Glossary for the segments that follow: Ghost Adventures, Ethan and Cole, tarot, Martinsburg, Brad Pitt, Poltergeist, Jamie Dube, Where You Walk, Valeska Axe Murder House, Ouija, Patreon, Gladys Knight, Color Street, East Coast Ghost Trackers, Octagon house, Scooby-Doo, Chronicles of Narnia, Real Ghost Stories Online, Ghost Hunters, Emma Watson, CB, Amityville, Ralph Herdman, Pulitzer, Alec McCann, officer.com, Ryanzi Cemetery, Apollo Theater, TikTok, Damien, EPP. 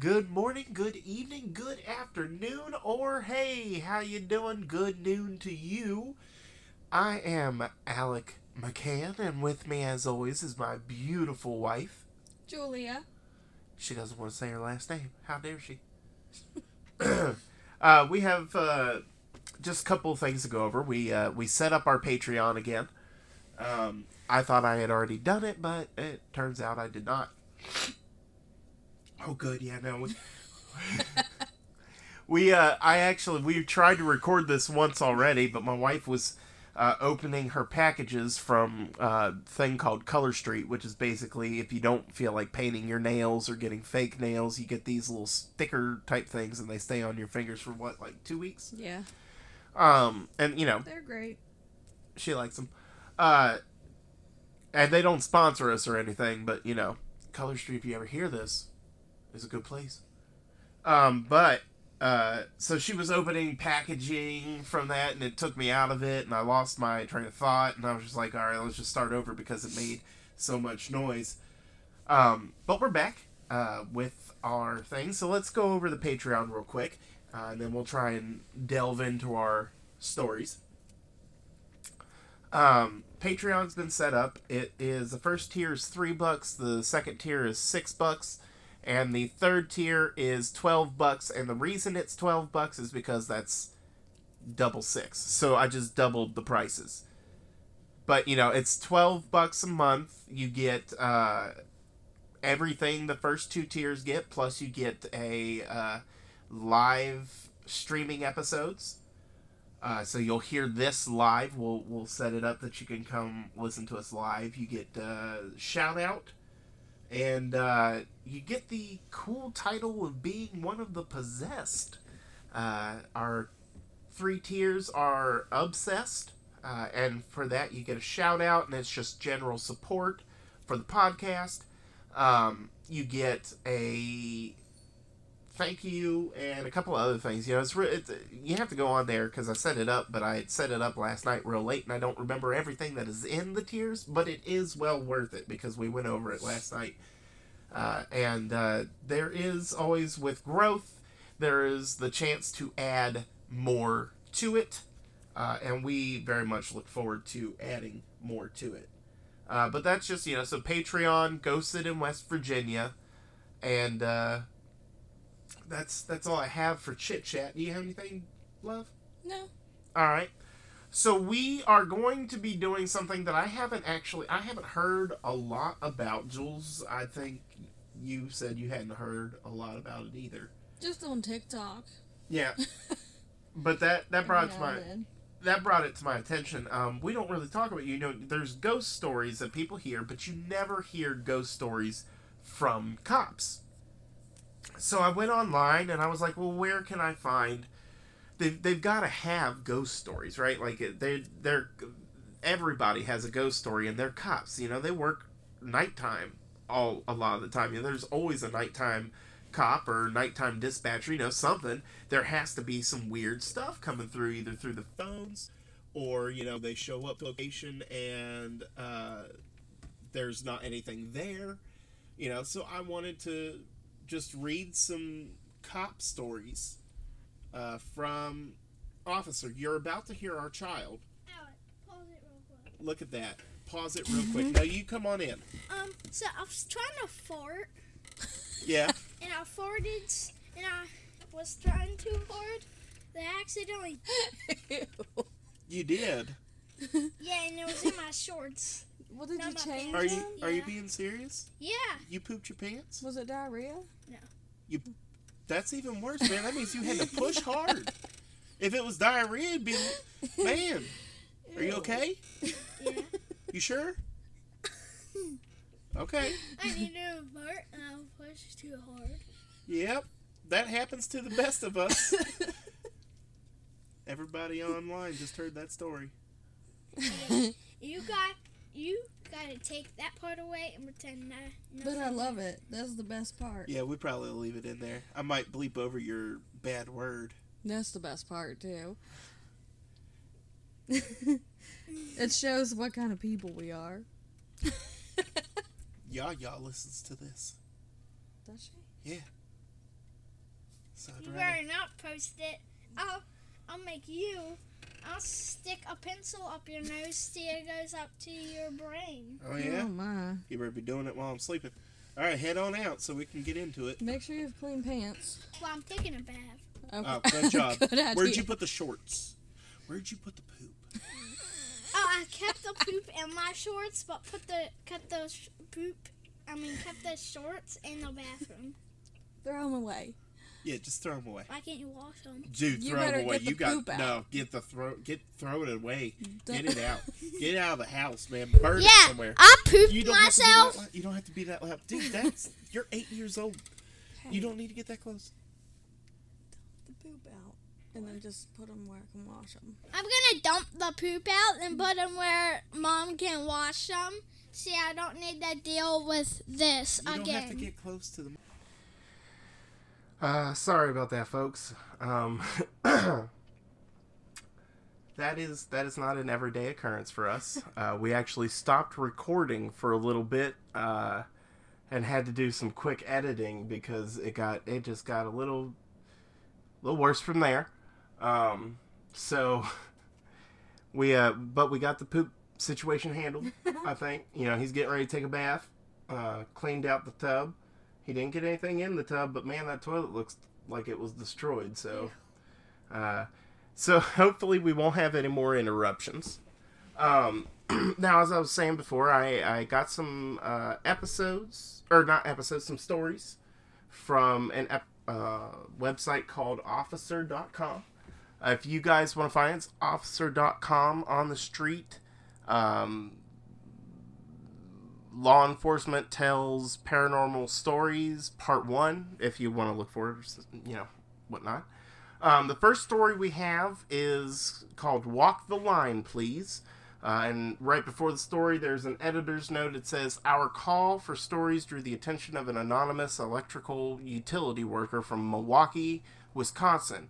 Good morning, good evening, good afternoon, or hey, how you doing? Good noon to you. I am Alec McCann, and with me, as always, is my beautiful wife, Julia. She doesn't want to say her last name. How dare she? We have just a couple of things to go over. We set up our Patreon again. I thought I had already done it, but it turns out I did not. Oh, good. Yeah, no. We tried to record this once already, but my wife was opening her packages from a thing called Color Street, which is basically if you don't feel like painting your nails or getting fake nails, you get these little sticker type things, and they stay on your fingers for what, like 2 weeks? Yeah. And you know, they're great. She likes them. And they don't sponsor us or anything, but you know, Color Street, if you ever hear this, is a good place. So she was opening packaging from that, and it took me out of it, and I lost my train of thought, and I was just like, all right, let's just start over because it made so much noise. But we're back with our thing, so let's go over the Patreon real quick, and then we'll try and delve into our stories. Patreon's been set up. It is, the first tier is $3, the second tier is $6, and the third tier is $12, and the reason it's $12 is because that's double six. So I just doubled the prices. But, you know, it's $12 a month. You get everything the first two tiers get, plus you get a live streaming episodes. So you'll hear this live. We'll set it up that you can come listen to us live. You get shout-out. And you get the cool title of being one of the possessed. Our three tiers are obsessed. And for that, you get a shout out. And it's just general support for the podcast. You get a thank you and a couple of other things. You know, you have to go on there because I set it up. But I set it up last night real late. And I don't remember everything that is in the tiers. But it is well worth it because we went over it last night. And there is always, with growth, there is the chance to add more to it. And we very much look forward to adding more to it. But that's just, you know, so Patreon, Ghosted in West Virginia. And that's all I have for Chit Chat. Do you have anything, love? No. All right. So we are going to be doing something that I haven't heard a lot about. Jules, I think you said you hadn't heard a lot about it either. Just on TikTok. Yeah. But that brought it to my attention. We don't really talk about it. You know, there's ghost stories that people hear, but you never hear ghost stories from cops. So I went online and I was like, well, where can I find... They've got to have ghost stories, right? Like, everybody has a ghost story, and they're cops. You know, they work nighttime a lot of the time. You know, there's always a nighttime cop or nighttime dispatcher, you know, something. There has to be some weird stuff coming through, either through the phones or, you know, they show up location and there's not anything there. You know, so I wanted to just read some cop stories. From Officer, you're about to hear our child. Alec, pause it real quick. Look at that. Pause it real quick. Now you come on in. So I was trying to fart. Yeah. And I farted, and I was trying too hard. That I accidentally... Ew. You did? Yeah, and it was in my shorts. Well, did you change them? Are you being serious? Yeah. You pooped your pants? Was it diarrhea? No. That's even worse, man. That means you had to push hard. If it was diarrhea, it'd be... Man, are you okay? Yeah. You sure? Okay. I need to fart and I'll push too hard. Yep. That happens to the best of us. Everybody online just heard that story. You gotta take that part away and pretend that. But I love it. That's the best part. Yeah, we probably leave it in there. I might bleep over your bad word. That's the best part, too. It shows what kind of people we are. Yaya listens to this. Does she? Yeah. So you better not post it. I'll make you. I'll stick a pencil up your nose till it goes up to your brain. Oh, yeah? Oh, my. You better be doing it while I'm sleeping. All right, head on out so we can get into it. Make sure you have clean pants. Well, I'm taking a bath. Oh, good job. Good Where'd you put the shorts? Where'd you put the poop? I kept the poop in my shorts, but kept the shorts in the bathroom. Throw them away. Yeah, just throw them away. Why can't you wash them? Dude, throw them away. Throw it away. Get it out. Get it out of the house, man. Burn it somewhere. I pooped myself. You don't have to be that loud, dude. You're 8 years old. Hey. You don't need to get that close. Dump the poop out, and then just put them where I can wash them. I'm gonna dump the poop out and put them where Mom can wash them. See, I don't need to deal with this again. You don't have to get close to them. Sorry about that, folks. That is not an everyday occurrence for us. We actually stopped recording for a little bit, and had to do some quick editing because it just got a little worse from there. So we got the poop situation handled. I think, he's getting ready to take a bath, cleaned out the tub. He didn't get anything in the tub, but man, that toilet looks like it was destroyed. So, so hopefully we won't have any more interruptions. Now, as I was saying before, I got some some stories from an website called officer.com. If you guys want to find it, it's officer.com on the street. Law Enforcement Tells Paranormal Stories, Part 1, if you want to look for it, whatnot. The first story we have is called Walk the Line, Please. And right before the story, there's an editor's note. It says, our call for stories drew the attention of an anonymous electrical utility worker from Milwaukee, Wisconsin,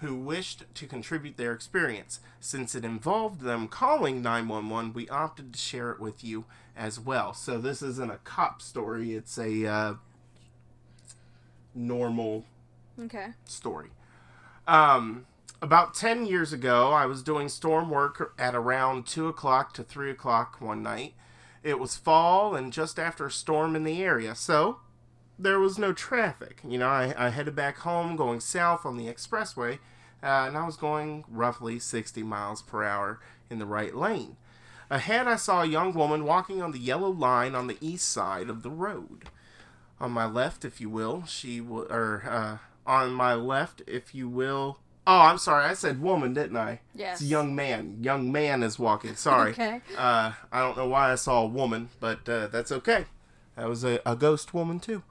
who wished to contribute their experience. Since it involved them calling 911, we opted to share it with you as well. So this isn't a cop story, it's a normal story. About 10 years ago, I was doing storm work at around 2 o'clock to 3 o'clock one night. It was fall and just after a storm in the area, so there was no traffic. I headed back home going south on the expressway, and I was going roughly 60 miles per hour in the right lane. Ahead, I saw a young woman walking on the yellow line on the east side of the road. On my left, if you will, oh, I'm sorry, I said woman, didn't I? Yes. It's a young man. Young man is walking. Sorry. Okay. I don't know why I saw a woman, but that's okay. That was a ghost woman, too.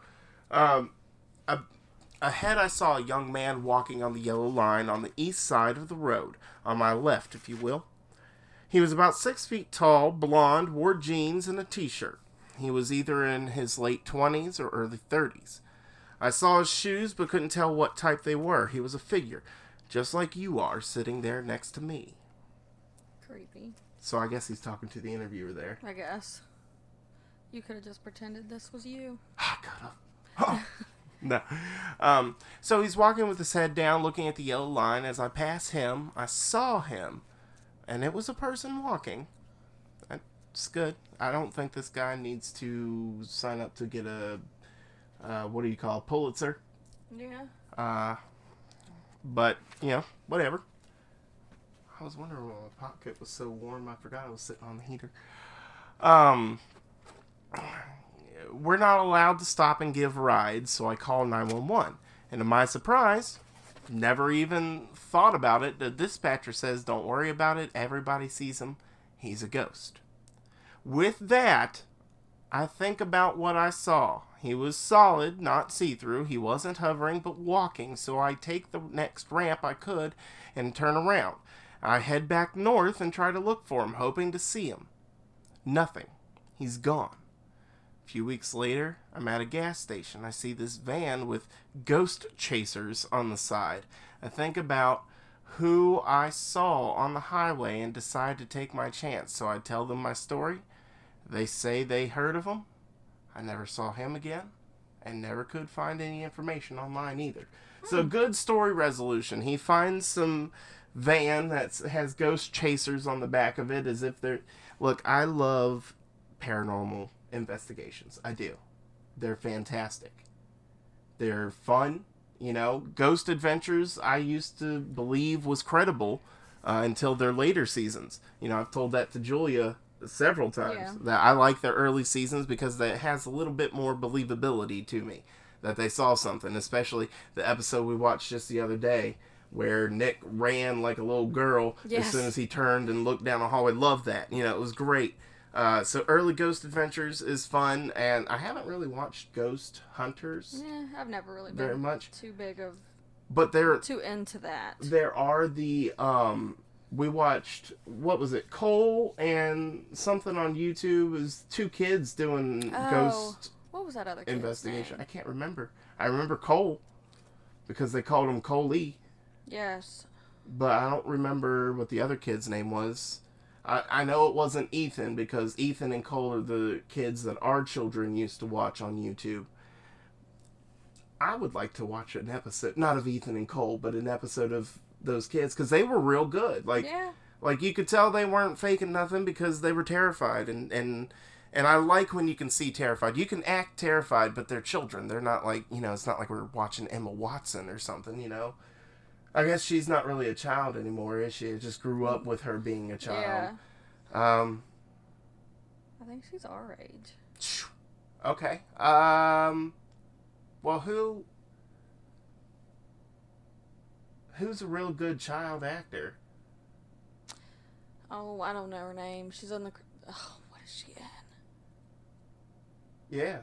Ahead I saw a young man walking on the yellow line on the east side of the road, on my left, if you will. He was about 6 feet tall, blonde, wore jeans and a t-shirt. He was either in his late 20s or early 30s. I saw his shoes, but couldn't tell what type they were. He was a figure, just like you are, sitting there next to me. Creepy. So I guess he's talking to the interviewer there. I guess. You could have just pretended this was you. I could have. Oh, no. So he's walking with his head down, looking at the yellow line. As I pass him, I saw him, and it was a person walking. That's good. I don't think this guy needs to sign up to get a, Pulitzer. Yeah. But, whatever. I was wondering why my pocket was so warm. I forgot I was sitting on the heater. We're not allowed to stop and give rides, so I call 911. And to my surprise, never even thought about it, the dispatcher says, don't worry about it, everybody sees him, he's a ghost. With that, I think about what I saw. He was solid, not see-through, he wasn't hovering, but walking, so I take the next ramp I could and turn around. I head back north and try to look for him, hoping to see him. Nothing. He's gone. A few weeks later, I'm at a gas station. I see this van with ghost chasers on the side. I think about who I saw on the highway and decide to take my chance. So I tell them my story. They say they heard of him. I never saw him again. and never could find any information online either. So good story resolution. He finds some van that has ghost chasers on the back of it as if they're... Look, I love paranormal investigations. I do. They're fantastic. They're fun. You know, Ghost Adventures, I used to believe was credible until their later seasons. You know, I've told that to Julia several times, that I like their early seasons because that has a little bit more believability to me, that they saw something, especially the episode we watched just the other day where Nick ran like a little girl as soon as he turned and looked down the hallway. Loved that. You know, it was great. So early Ghost Adventures is fun, and I haven't really watched Ghost Hunters. Yeah, I've never really been very much too big of. But there too into that. There are the we watched, what was it? Cole and something on YouTube is two kids doing ghost. What was that other kid's investigation? Name? I can't remember. I remember Cole because they called him Coley. Yes. But I don't remember what the other kid's name was. I know it wasn't Ethan, because Ethan and Cole are the kids that our children used to watch on YouTube. I would like to watch an episode, not of Ethan and Cole, but an episode of those kids, because they were real good. Like you could tell they weren't faking nothing because they were terrified. And I like when you can see terrified. You can act terrified, but they're children. They're not like, you know, it's not like we're watching Emma Watson or something, you know. I guess she's not really a child anymore, is she? I just grew up with her being a child. Yeah. I think she's our age. Okay. Well, who's a real good child actor? Oh, I don't know her name. She's on the... Oh, what is she in? Yeah.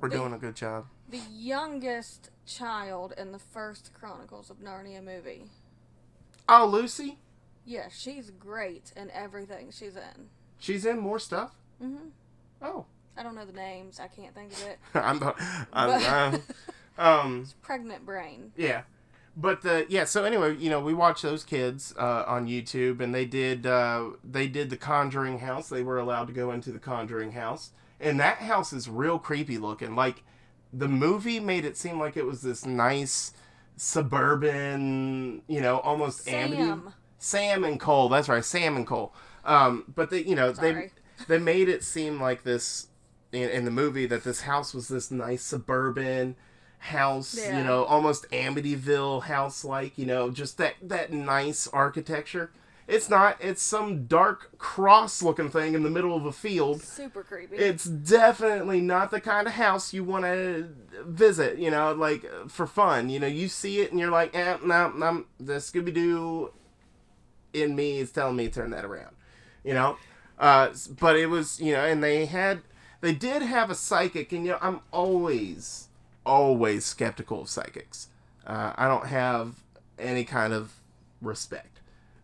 We're doing a good job. The youngest child in the first Chronicles of Narnia movie. Oh, Lucy? Yeah, she's great in everything she's in. She's in more stuff? Mm-hmm. Oh. I don't know the names. I can't think of it. It's pregnant brain. Yeah. But, so anyway, you know, we watched those kids on YouTube, and they did the Conjuring House. They were allowed to go into the Conjuring House. And that house is real creepy looking. Like, the movie made it seem like it was this nice suburban, you know, almost Sam and Cole. That's right, Sam and Cole. But they, you know, they made it seem like this in the movie that this house was this nice suburban house, you know, almost Amityville house, like, you know, just that nice architecture. It's not. It's some dark cross-looking thing in the middle of a field. Super creepy. It's definitely not the kind of house you want to visit, you know, like, for fun. You know, you see it and you're like, no, the Scooby-Doo in me is telling me to turn that around, you know? But it was, you know, and they did have a psychic, and, you know, I'm always skeptical of psychics. I don't have any kind of respect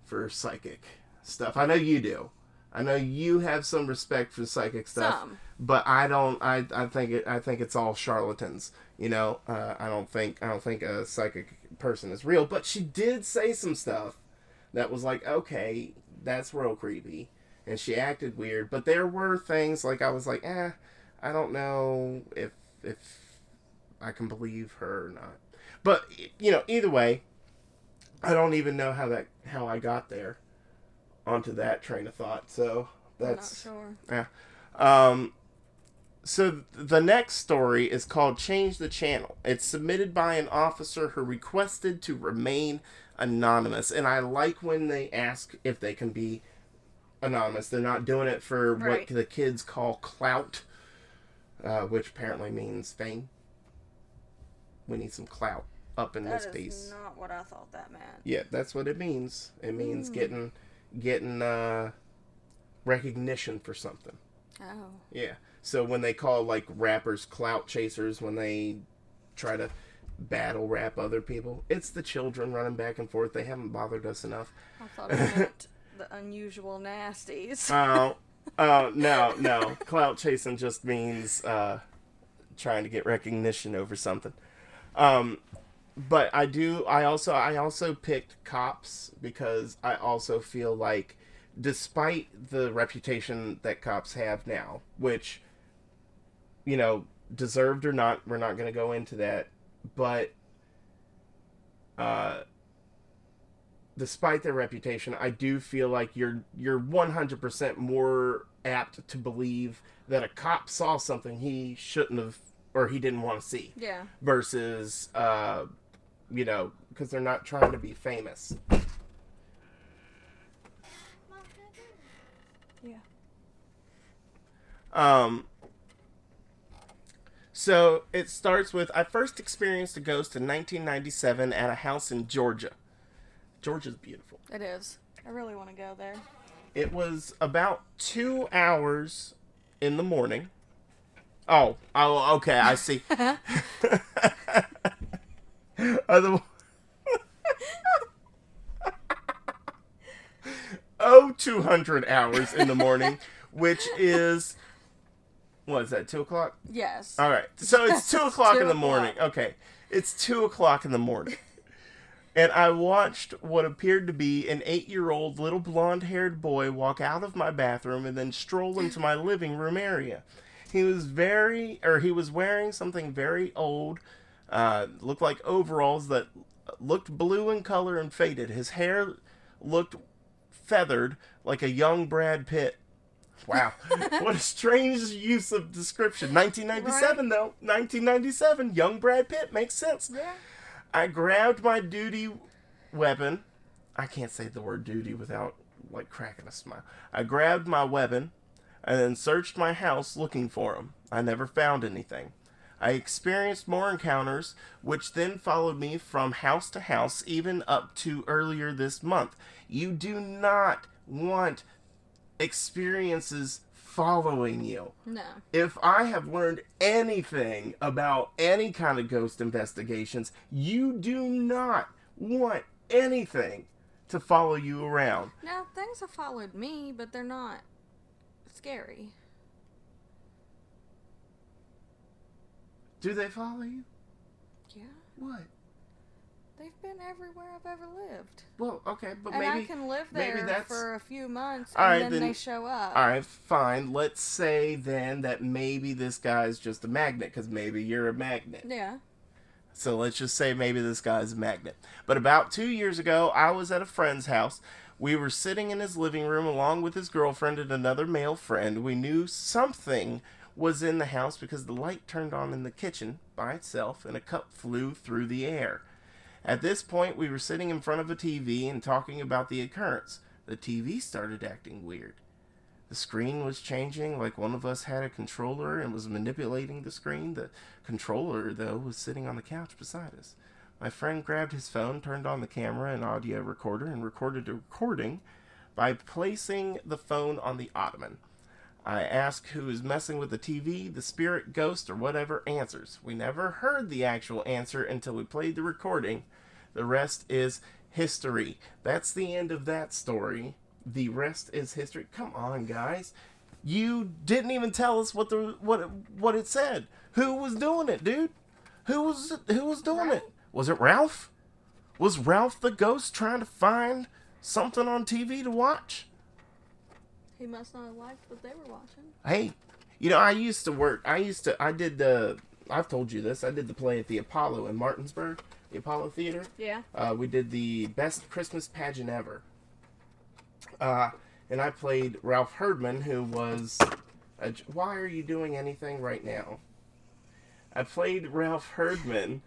for psychic stuff. I know you do. I know you have some respect for psychic stuff. Some. But I don't. I think it's all charlatans. You know. I don't think a psychic person is real. But she did say some stuff that was like, okay, that's real creepy, and she acted weird. But there were things like I was like, I don't know if I can believe her or not. But you know, either way. I don't even know how I got there onto that train of thought. So that's, I'm not sure. Yeah. So the next story is called Change the Channel. It's submitted by an officer who requested to remain anonymous. And I like when they ask if they can be anonymous. They're not doing it for what the kids call clout, which apparently means fame. We need some clout up in this piece. That is not what I thought that meant. Yeah, that's what it means. It means getting recognition for something. Oh. Yeah. So when they call like rappers clout chasers, when they try to battle rap other people, it's the children running back and forth. They haven't bothered us enough. I thought it meant the unusual nasties. Oh, no. Clout chasing just means trying to get recognition over something. But I also picked cops because I also feel like, despite the reputation that cops have now, which, you know, deserved or not, we're not going to go into that, but despite their reputation, I do feel like you're 100% more apt to believe that a cop saw something he shouldn't have, or he didn't want to see. Yeah. Versus, you know, because they're not trying to be famous. Yeah. So, it starts with, I first experienced a ghost in 1997 at a house in Georgia. Georgia's beautiful. It is. I really want to go there. It was about 2 hours in the morning. Oh, okay, I see. Other... 200 hours in the morning, which is... What is that, 2 o'clock? Yes. All right. So it's 2 o'clock in the morning. Okay. It's 2 o'clock in the morning. And I watched what appeared to be an 8-year-old little blonde-haired boy walk out of my bathroom and then stroll into my living room area. He was wearing something very old, looked like overalls that looked blue in color and faded. His hair looked feathered like a young Brad Pitt. Wow. What a strange use of description. 1997, right? Though. 1997. Young Brad Pitt. Makes sense. Yeah. I grabbed my duty weapon. I can't say the word duty without, like, cracking a smile. I grabbed my weapon and then searched my house looking for him. I never found anything. I experienced more encounters, which then followed me from house to house, even up to earlier this month. You do not want experiences following you. No. If I have learned anything about any kind of ghost investigations, you do not want anything to follow you around. Now, things have followed me, but they're not scary. Do they follow you? Yeah. What? They've been everywhere I've ever lived. Well, okay, but maybe... And I can live there for a few months, and right, then they show up. All right, fine. Let's say, then, that maybe this guy's just a magnet, because maybe you're a magnet. Yeah. So let's just say maybe this guy's a magnet. But about 2 years ago, I was at a friend's house. We were sitting in his living room along with his girlfriend and another male friend. We knew something was in the house because the light turned on in the kitchen by itself, and a cup flew through the air. At this point, we were sitting in front of a TV and talking about the occurrence. The TV started acting weird. The screen was changing, like one of us had a controller and was manipulating the screen. The controller, though, was sitting on the couch beside us. My friend grabbed his phone, turned on the camera and audio recorder, and recorded a recording by placing the phone on the ottoman. I ask who is messing with the TV, the spirit, ghost, or whatever answers. We never heard the actual answer until we played the recording. The rest is history. That's the end of that story. The rest is history. Come on, guys. You didn't even tell us what it said. Who was doing it, dude? Who was doing it? Was it Ralph? Was Ralph the ghost trying to find something on TV to watch? He must not have liked what they were watching. Hey, you know, I've told you this, I did the play at the Apollo in Martinsburg, the Apollo Theater. Yeah. We did the best Christmas pageant ever. And I played Ralph Herdman, who was, why are you doing anything right now? I played Ralph Herdman,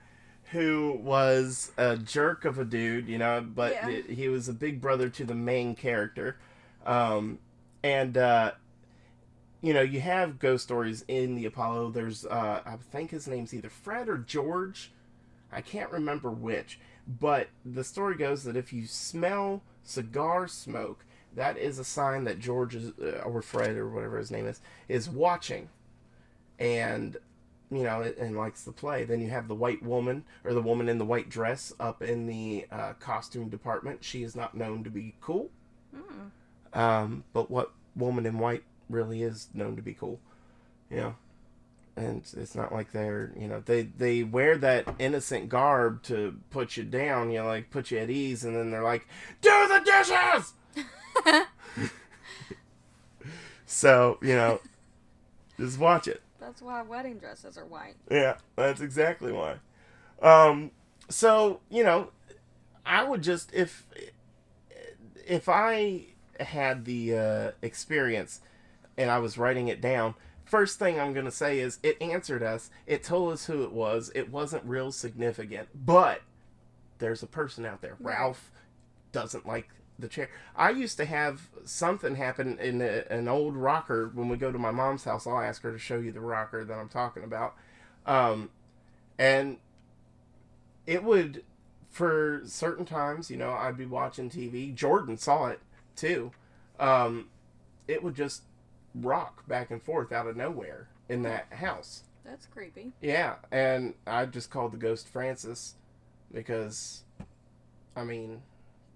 who was a jerk of a dude, you know, but yeah. He was a big brother to the main character. And, you know, you have ghost stories in the Apollo. There's, I think his name's either Fred or George. I can't remember which. But the story goes that if you smell cigar smoke, that is a sign that George is, or Fred or whatever his name is watching. And, you know, and likes to play. Then you have the white woman, or the woman in the white dress up in the costume department. She is not known to be cool. Mm. But what woman in white really is known to be cool, you know, and it's not like they're, you know, they wear that innocent garb to put you down, you know, like put you at ease, and then they're like, do the dishes! So, you know, just watch it. That's why wedding dresses are white. Yeah, that's exactly why. So, you know, I would just, if I had the experience and I was writing it down, first thing I'm going to say is it answered us. It told us who it was. It wasn't real significant, but there's a person out there. Ralph doesn't like the chair. I used to have something happen in an old rocker. When we go to my mom's house, I'll ask her to show you the rocker that I'm talking about. And it would, for certain times, you know, I'd be watching TV. Jordan saw it too. It would just rock back and forth out of nowhere in that house. That's creepy. Yeah, and I just called the ghost Francis because, I mean,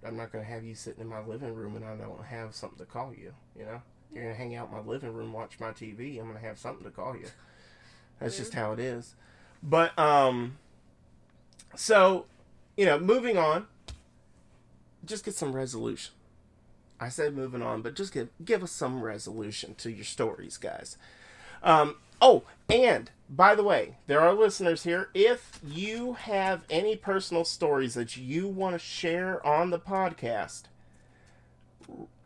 I'm not going to have you sitting in my living room and I don't have something to call you, you know? You're going to hang out in my living room, watch my TV, I'm going to have something to call you. That's just how it is. But, so, you know, moving on, just get some resolution. I said moving on, but just give us some resolution to your stories, guys. Oh, and by the way, there are listeners here. If you have any personal stories that you want to share on the podcast,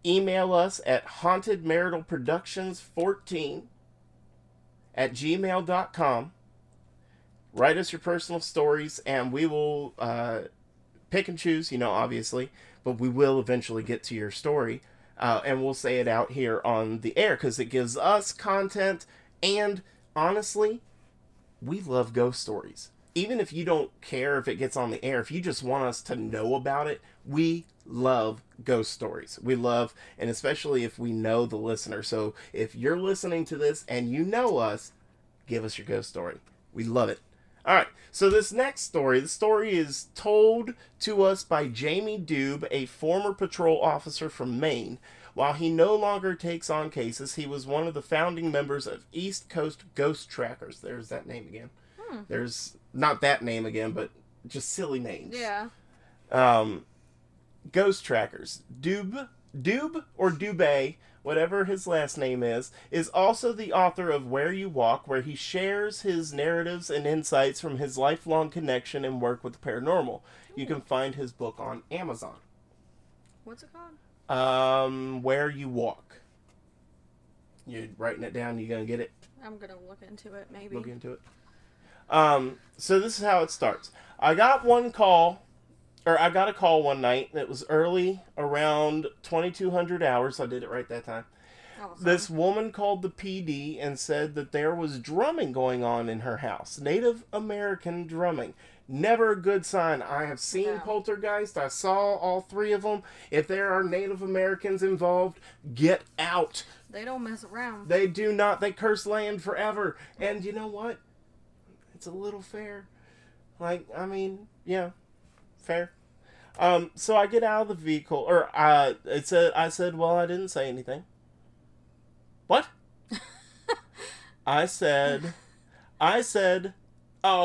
email us at hauntedmaritalproductions14@gmail.com. Write us your personal stories, and we will pick and choose, you know, obviously. But we will eventually get to your story, and we'll say it out here on the air because it gives us content. And honestly, we love ghost stories. Even if you don't care if it gets on the air, if you just want us to know about it, we love ghost stories. We love, and especially if we know the listener. So if you're listening to this and you know us, give us your ghost story. We love it. All right, so this next story, the story is told to us by Jamie Dube, a former patrol officer from Maine. While he no longer takes on cases, he was one of the founding members of East Coast Ghost Trackers. There's that name again. There's not that name again, but just silly names. Yeah. Ghost Trackers. Dube or Dube, whatever his last name is also the author of Where You Walk, where he shares his narratives and insights from his lifelong connection and work with the paranormal. You can find his book on Amazon. What's it called? Where You Walk. You're writing it down, you gonna get it? I'm gonna look into it, maybe. Look into it. So this is how it starts. I got a call one night, and it was early, around 2200 hours. I did it right that time. Awesome. This woman called the PD and said that there was drumming going on in her house. Native American drumming. Never a good sign. I have seen Poltergeist. I saw all three of them. If there are Native Americans involved, get out. They don't mess around. They do not. They curse land forever. And you know what? It's a little fair. Like, I mean, yeah. Fair. So I get out of the vehicle, or I said, well, I didn't say anything. What? I said, oh,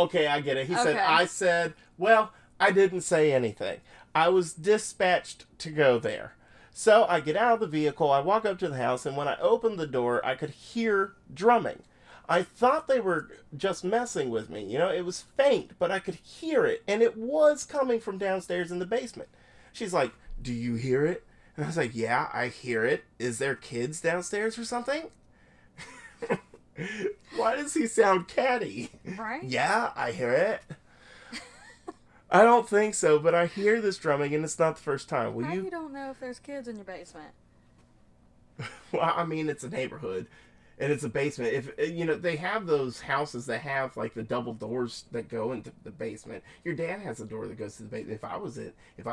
okay, I get it. I said, well, I didn't say anything. I was dispatched to go there. So I get out of the vehicle, I walk up to the house, and when I opened the door, I could hear drumming. I thought they were just messing with me. You know, it was faint, but I could hear it. And it was coming from downstairs in the basement. She's like, do you hear it? And I was like, yeah, I hear it. Is there kids downstairs or something? Why does he sound catty? Right? Yeah, I hear it. I don't think so, but I hear this drumming, and it's not the first time. How you don't know if there's kids in your basement? Well, I mean, it's a neighborhood. And it's a basement. If you know, they have those houses that have like the double doors that go into the basement. Your dad has a door that goes to the basement. If I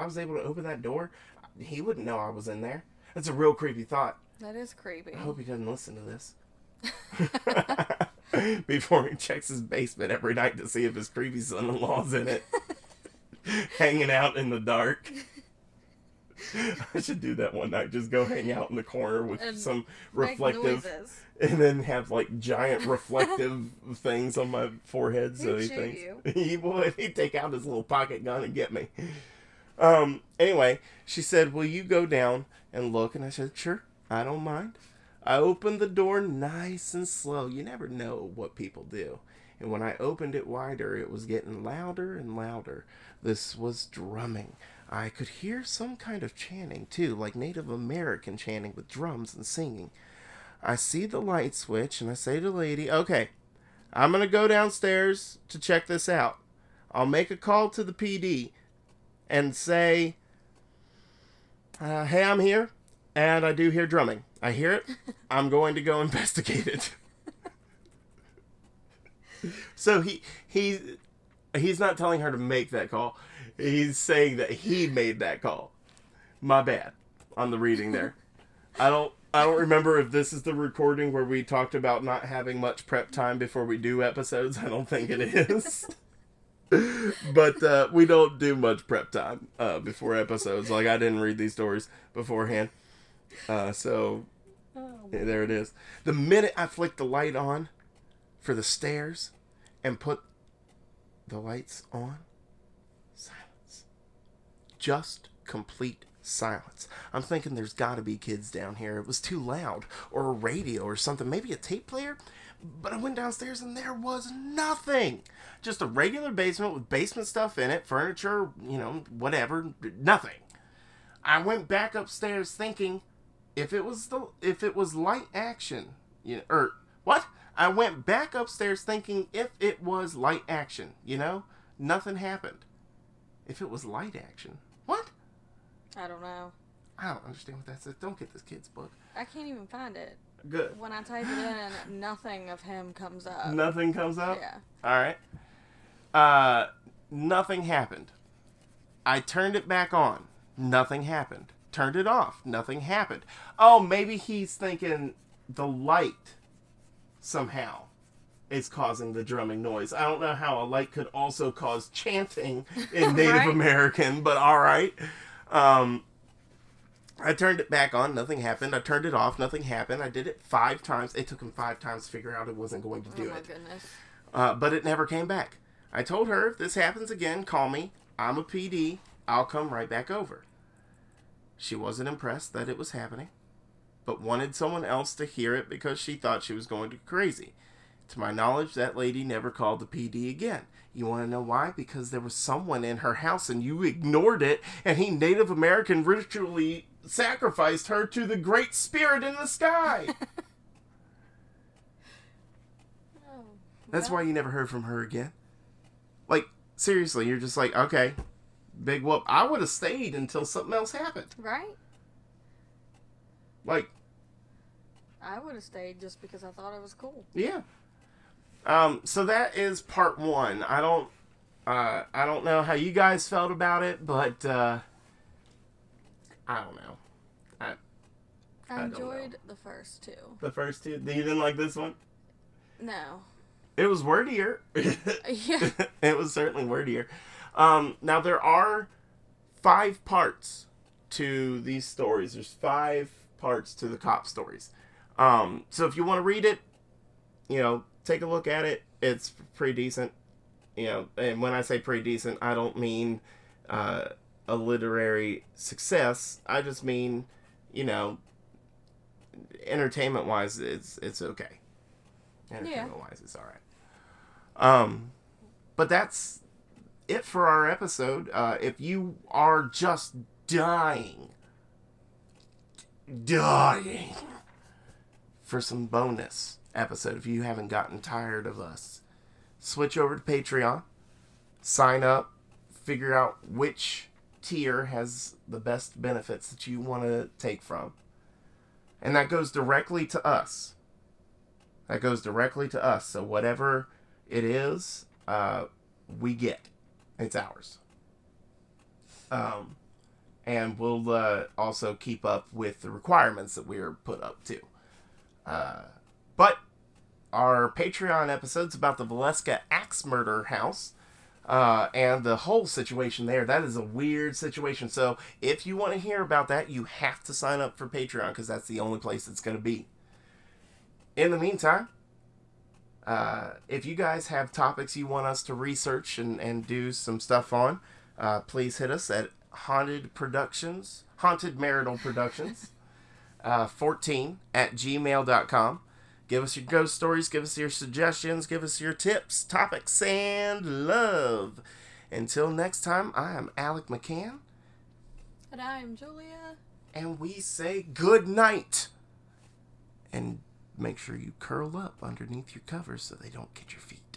was able to open that door, he wouldn't know I was in there. That's a real creepy thought. That is creepy. I hope he doesn't listen to this before he checks his basement every night to see if his creepy son-in-law's in it, hanging out in the dark. I should do that one night. Just go hang out in the corner with some reflective, and then have like giant reflective things on my forehead. So he thinks he would. He'd take out his little pocket gun and get me. Anyway, she said, "Will you go down and look?" And I said, "Sure, I don't mind." I opened the door nice and slow. You never know what people do. And when I opened it wider, it was getting louder and louder. This was drumming. I could hear some kind of chanting, too, like Native American chanting with drums and singing. I see the light switch, and I say to the lady, okay, I'm going to go downstairs to check this out. I'll make a call to the PD and say, hey, I'm here, and I do hear drumming. I hear it. I'm going to go investigate it. So he's not telling her to make that call. He's saying that he made that call. My bad on the reading there. I don't remember if this is the recording where we talked about not having much prep time before we do episodes. I don't think it is. But we don't do much prep time before episodes. Like, I didn't read these stories beforehand. So there it is. The minute I flicked the light on for the stairs and put the lights on, silence. Just complete silence. I'm thinking there's got to be kids down here. It was too loud. Or a radio or something. Maybe a tape player. But I went downstairs and there was nothing. Just a regular basement with basement stuff in it. Furniture, you know, whatever. Nothing. I went back upstairs thinking if it was light action, you know, or what? I went back upstairs thinking if it was light action, you know, nothing happened. If it was light action, what? I don't know. I don't understand what that says. Don't get this kid's book. I can't even find it. Good. When I type it in, nothing of him comes up. Nothing comes up? Yeah. All right. Nothing happened. I turned it back on. Nothing happened. Turned it off. Nothing happened. Oh, maybe he's thinking the light somehow is causing the drumming noise. I don't know how a light could also cause chanting in Native right? American, but all right. I turned it back on. Nothing happened. I turned it off. Nothing happened. I did it 5 times. It took him 5 times to figure out it wasn't going to do it. Oh, my goodness. But it never came back. I told her, if this happens again, call me. I'm a PD. I'll come right back over. She wasn't impressed that it was happening, but wanted someone else to hear it because she thought she was going to go crazy. To my knowledge, that lady never called the PD again. You want to know why? Because there was someone in her house and you ignored it, and he Native American ritually sacrificed her to the Great Spirit in the sky. Oh, well. That's why you never heard from her again. Like, seriously, you're just like, okay, big whoop. I would have stayed until something else happened. Right? Like, I would have stayed just because I thought it was cool. Yeah. So that is part one. I don't know how you guys felt about it, but I don't know. I enjoyed the first two. The first two? You didn't like this one? No. It was wordier. Yeah. It was certainly wordier. Now there are 5 parts to these stories. There's 5 parts to the cop stories. So if you want to read it, you know, take a look at it. It's pretty decent, you know, and when I say pretty decent, I don't mean, a literary success. I just mean, you know, entertainment wise, it's okay. Entertainment wise, it's all right. But that's it for our episode. If you are just dying for some bonus episode, if you haven't gotten tired of us, switch over to Patreon, sign up, figure out which tier has the best benefits that you want to take from, and that goes directly to us. So whatever it is, we get. It's ours. And we'll also keep up with the requirements that we are put up to. But our Patreon episode's about the Valeska Axe Murder House and the whole situation there. That is a weird situation. So if you want to hear about that, you have to sign up for Patreon because that's the only place it's going to be. In the meantime, if you guys have topics you want us to research and do some stuff on, please hit us at Haunted Productions, Haunted Marital Productions 14@gmail.com. Give us your ghost stories, give us your suggestions, give us your tips, topics, and love. Until next time, I am Alec McCann. And I am Julia. And we say good night. And make sure you curl up underneath your covers so they don't get your feet.